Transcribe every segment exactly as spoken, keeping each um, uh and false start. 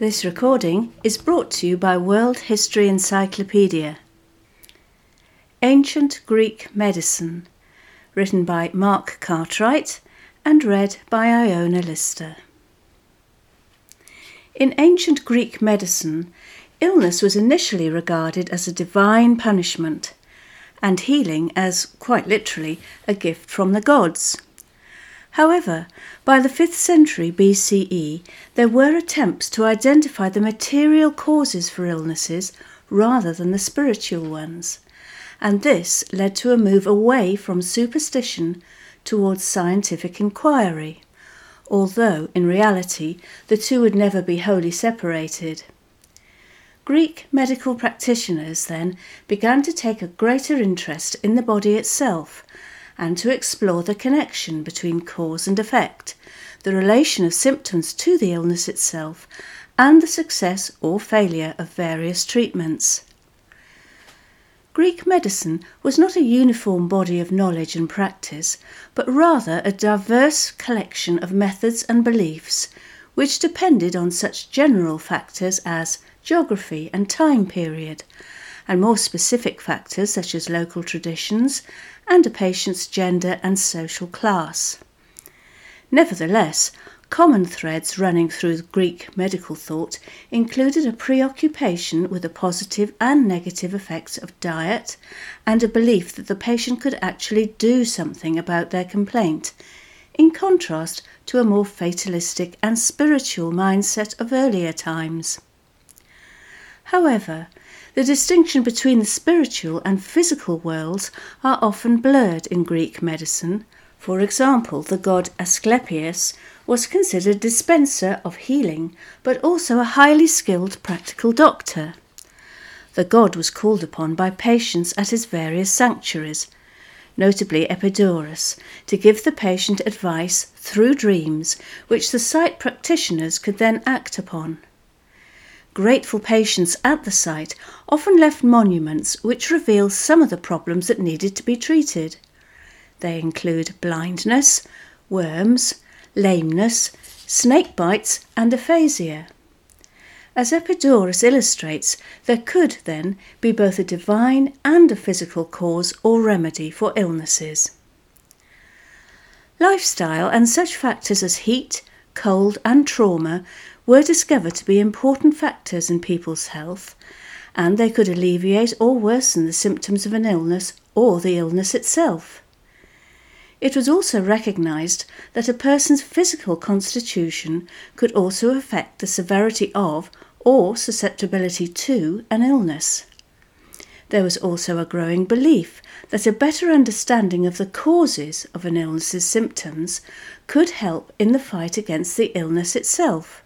This recording is brought to you by World History Encyclopedia. Ancient Greek Medicine, written by Mark Cartwright and read by Iona Lister. In ancient Greek medicine, illness was initially regarded as a divine punishment and healing as, quite literally, a gift from the gods. However, by the fifth century B C E, there were attempts to identify the material causes for illnesses rather than the spiritual ones, and this led to a move away from superstition towards scientific inquiry, although, in reality, the two would never be wholly separated. Greek medical practitioners, then, began to take a greater interest in the body itself, and to explore the connection between cause and effect, the relation of symptoms to the illness itself, and the success or failure of various treatments. Greek medicine was not a uniform body of knowledge and practice, but rather a diverse collection of methods and beliefs, which depended on such general factors as geography and time period, and more specific factors such as local traditions and a patient's gender and social class. Nevertheless, common threads running through Greek medical thought included a preoccupation with the positive and negative effects of diet and a belief that the patient could actually do something about their complaint, in contrast to a more fatalistic and spiritual mindset of earlier times. However, the distinction between the spiritual and physical worlds are often blurred in Greek medicine. For example, the god Asclepius was considered a dispenser of healing, but also a highly skilled practical doctor. The god was called upon by patients at his various sanctuaries, notably Epidaurus, to give the patient advice through dreams, which the site practitioners could then act upon. Grateful patients at the site often left monuments which reveal some of the problems that needed to be treated. They include blindness, worms, lameness, snake bites, and aphasia. As Epidaurus illustrates, there could, then, be both a divine and a physical cause or remedy for illnesses. Lifestyle and such factors as heat, cold, and trauma were discovered to be important factors in people's health, and they could alleviate or worsen the symptoms of an illness or the illness itself. It was also recognised that a person's physical constitution could also affect the severity of or susceptibility to an illness. There was also a growing belief that a better understanding of the causes of an illness's symptoms could help in the fight against the illness itself.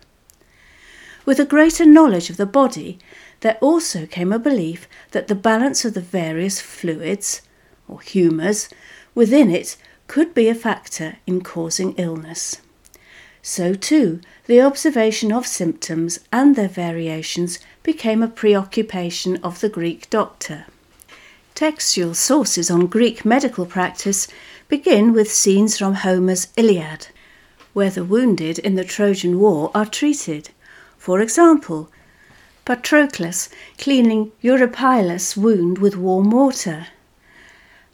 With a greater knowledge of the body, there also came a belief that the balance of the various fluids, or humours, within it could be a factor in causing illness. So too, the observation of symptoms and their variations became a preoccupation of the Greek doctor. Textual sources on Greek medical practice begin with scenes from Homer's Iliad, where the wounded in the Trojan War are treated. For example, Patroclus cleaning Eurypylus' wound with warm water.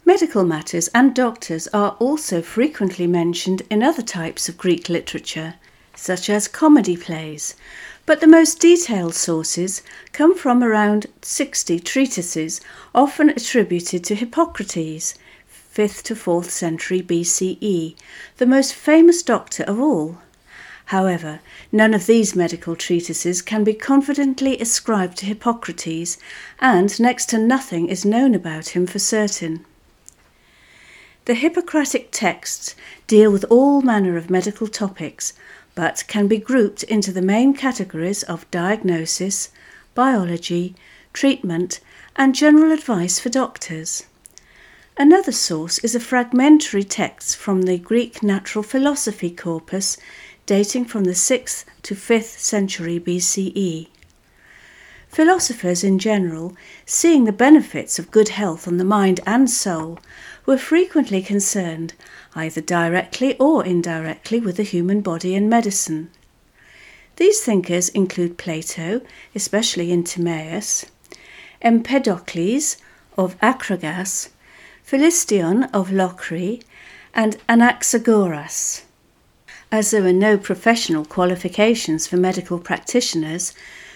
Medical matters and doctors are also frequently mentioned in other types of Greek literature, such as comedy plays, but the most detailed sources come from around sixty treatises, often attributed to Hippocrates, fifth to fourth century B C E, the most famous doctor of all. However, none of these medical treatises can be confidently ascribed to Hippocrates, and next to nothing is known about him for certain. The Hippocratic texts deal with all manner of medical topics, but can be grouped into the main categories of diagnosis, biology, treatment, and general advice for doctors. Another source is a fragmentary text from the Greek natural philosophy corpus, dating from the sixth to fifth century B C E. Philosophers in general, seeing the benefits of good health on the mind and soul, were frequently concerned, either directly or indirectly, with the human body and medicine. These thinkers include Plato, especially in Timaeus, Empedocles of Acragas, Philistion of Locri, and Anaxagoras. As there were no professional qualifications for medical practitioners,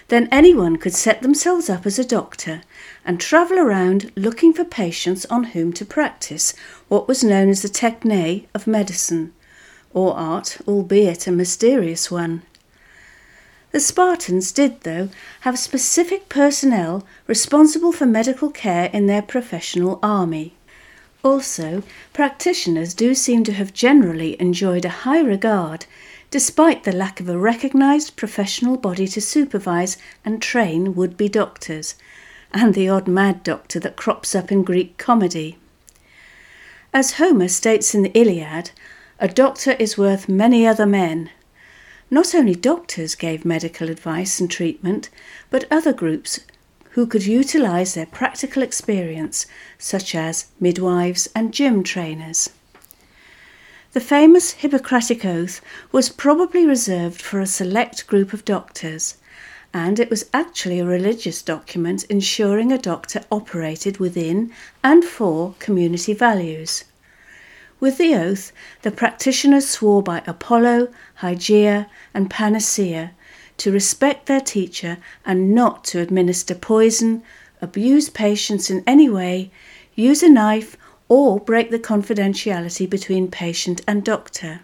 then anyone could set themselves up as a doctor and travel around looking for patients on whom to practice what was known as the techne of medicine, or art, albeit a mysterious one. The Spartans did, though, have specific personnel responsible for medical care in their professional army. Also, practitioners do seem to have generally enjoyed a high regard, despite the lack of a recognised professional body to supervise and train would-be doctors, and the odd mad doctor that crops up in Greek comedy. As Homer states in the Iliad, a doctor is worth many other men. Not only doctors gave medical advice and treatment, but other groups who could utilise their practical experience, such as midwives and gym trainers. The famous Hippocratic oath was probably reserved for a select group of doctors, and it was actually a religious document ensuring a doctor operated within and for community values. With the oath, the practitioners swore by Apollo, Hygieia, and Panacea to respect their teacher and not to administer poison, abuse patients in any way, use a knife, or break the confidentiality between patient and doctor.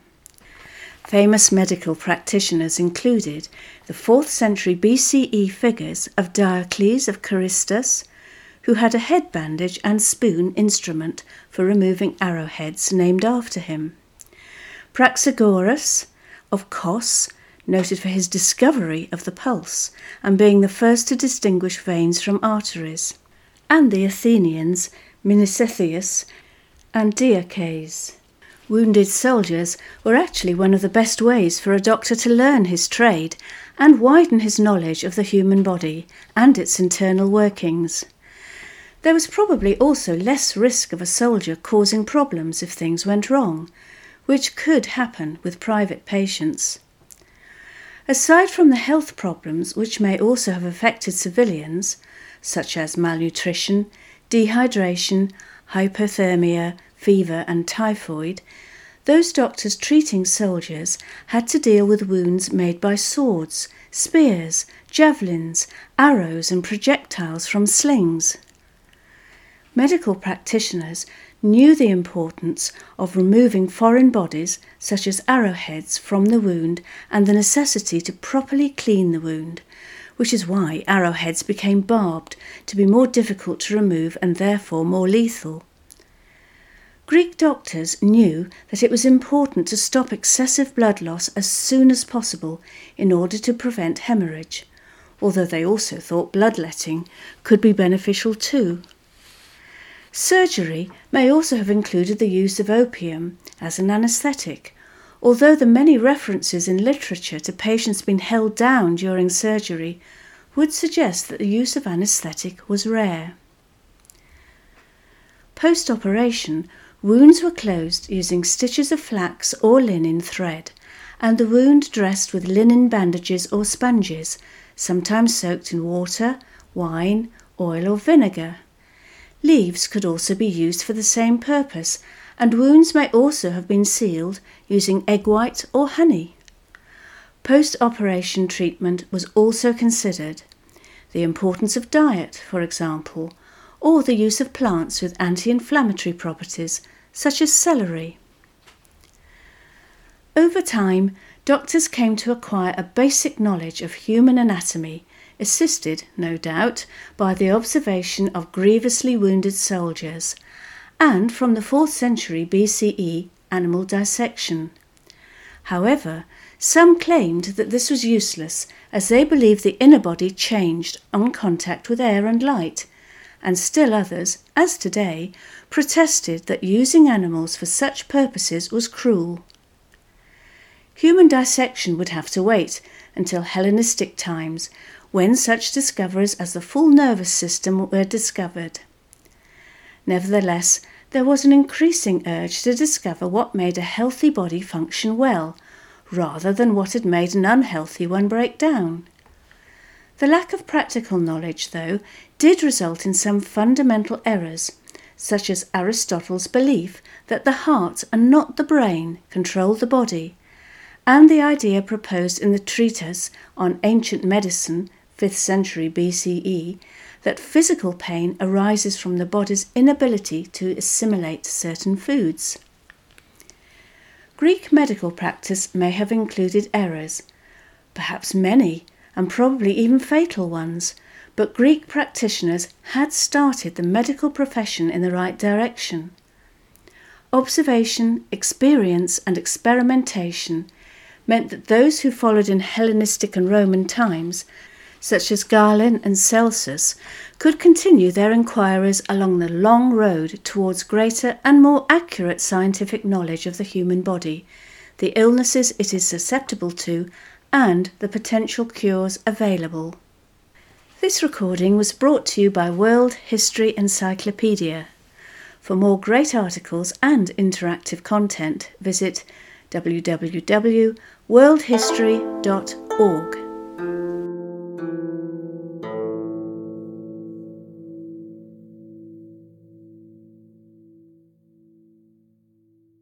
Famous medical practitioners included the fourth century B C E figures of Diocles of Charistus, who had a head bandage and spoon instrument for removing arrowheads named after him. Praxagoras of Kos, noted for his discovery of the pulse and being the first to distinguish veins from arteries. And the Athenians, Menesithius and Diaques. Wounded soldiers were actually one of the best ways for a doctor to learn his trade and widen his knowledge of the human body and its internal workings. There was probably also less risk of a soldier causing problems if things went wrong, which could happen with private patients. Aside from the health problems which may also have affected civilians, such as malnutrition, dehydration, hypothermia, fever and typhoid, those doctors treating soldiers had to deal with wounds made by swords, spears, javelins, arrows and projectiles from slings. Medical practitioners knew the importance of removing foreign bodies, such as arrowheads, from the wound and the necessity to properly clean the wound, which is why arrowheads became barbed to be more difficult to remove and therefore more lethal. Greek doctors knew that it was important to stop excessive blood loss as soon as possible in order to prevent hemorrhage, although they also thought bloodletting could be beneficial too. Surgery may also have included the use of opium as an anaesthetic, although the many references in literature to patients being held down during surgery would suggest that the use of anaesthetic was rare. Post-operation, wounds were closed using stitches of flax or linen thread, and the wound dressed with linen bandages or sponges, sometimes soaked in water, wine, oil or vinegar. Leaves could also be used for the same purpose, and wounds may also have been sealed using egg white or honey. Post-operation treatment was also considered. The importance of diet, for example, or the use of plants with anti-inflammatory properties, such as celery. Over time, doctors came to acquire a basic knowledge of human anatomy, assisted, no doubt, by the observation of grievously wounded soldiers, and from the fourth century B C E animal dissection. However, some claimed that this was useless, as they believed the inner body changed on contact with air and light, and still others, as today, protested that using animals for such purposes was cruel. Human dissection would have to wait until Hellenistic times, when such discoveries as the full nervous system were discovered. Nevertheless, there was an increasing urge to discover what made a healthy body function well, rather than what had made an unhealthy one break down. The lack of practical knowledge, though, did result in some fundamental errors, such as Aristotle's belief that the heart and not the brain controlled the body, and the idea proposed in the treatise on ancient medicine, fifth century B C E, that physical pain arises from the body's inability to assimilate certain foods. Greek medical practice may have included errors, perhaps many, and probably even fatal ones, but Greek practitioners had started the medical profession in the right direction. Observation, experience, and experimentation meant that those who followed in Hellenistic and Roman times, such as Galen and Celsus, could continue their inquiries along the long road towards greater and more accurate scientific knowledge of the human body, the illnesses it is susceptible to, and the potential cures available. This recording was brought to you by World History Encyclopedia. For more great articles and interactive content, visit w w w dot world history dot org.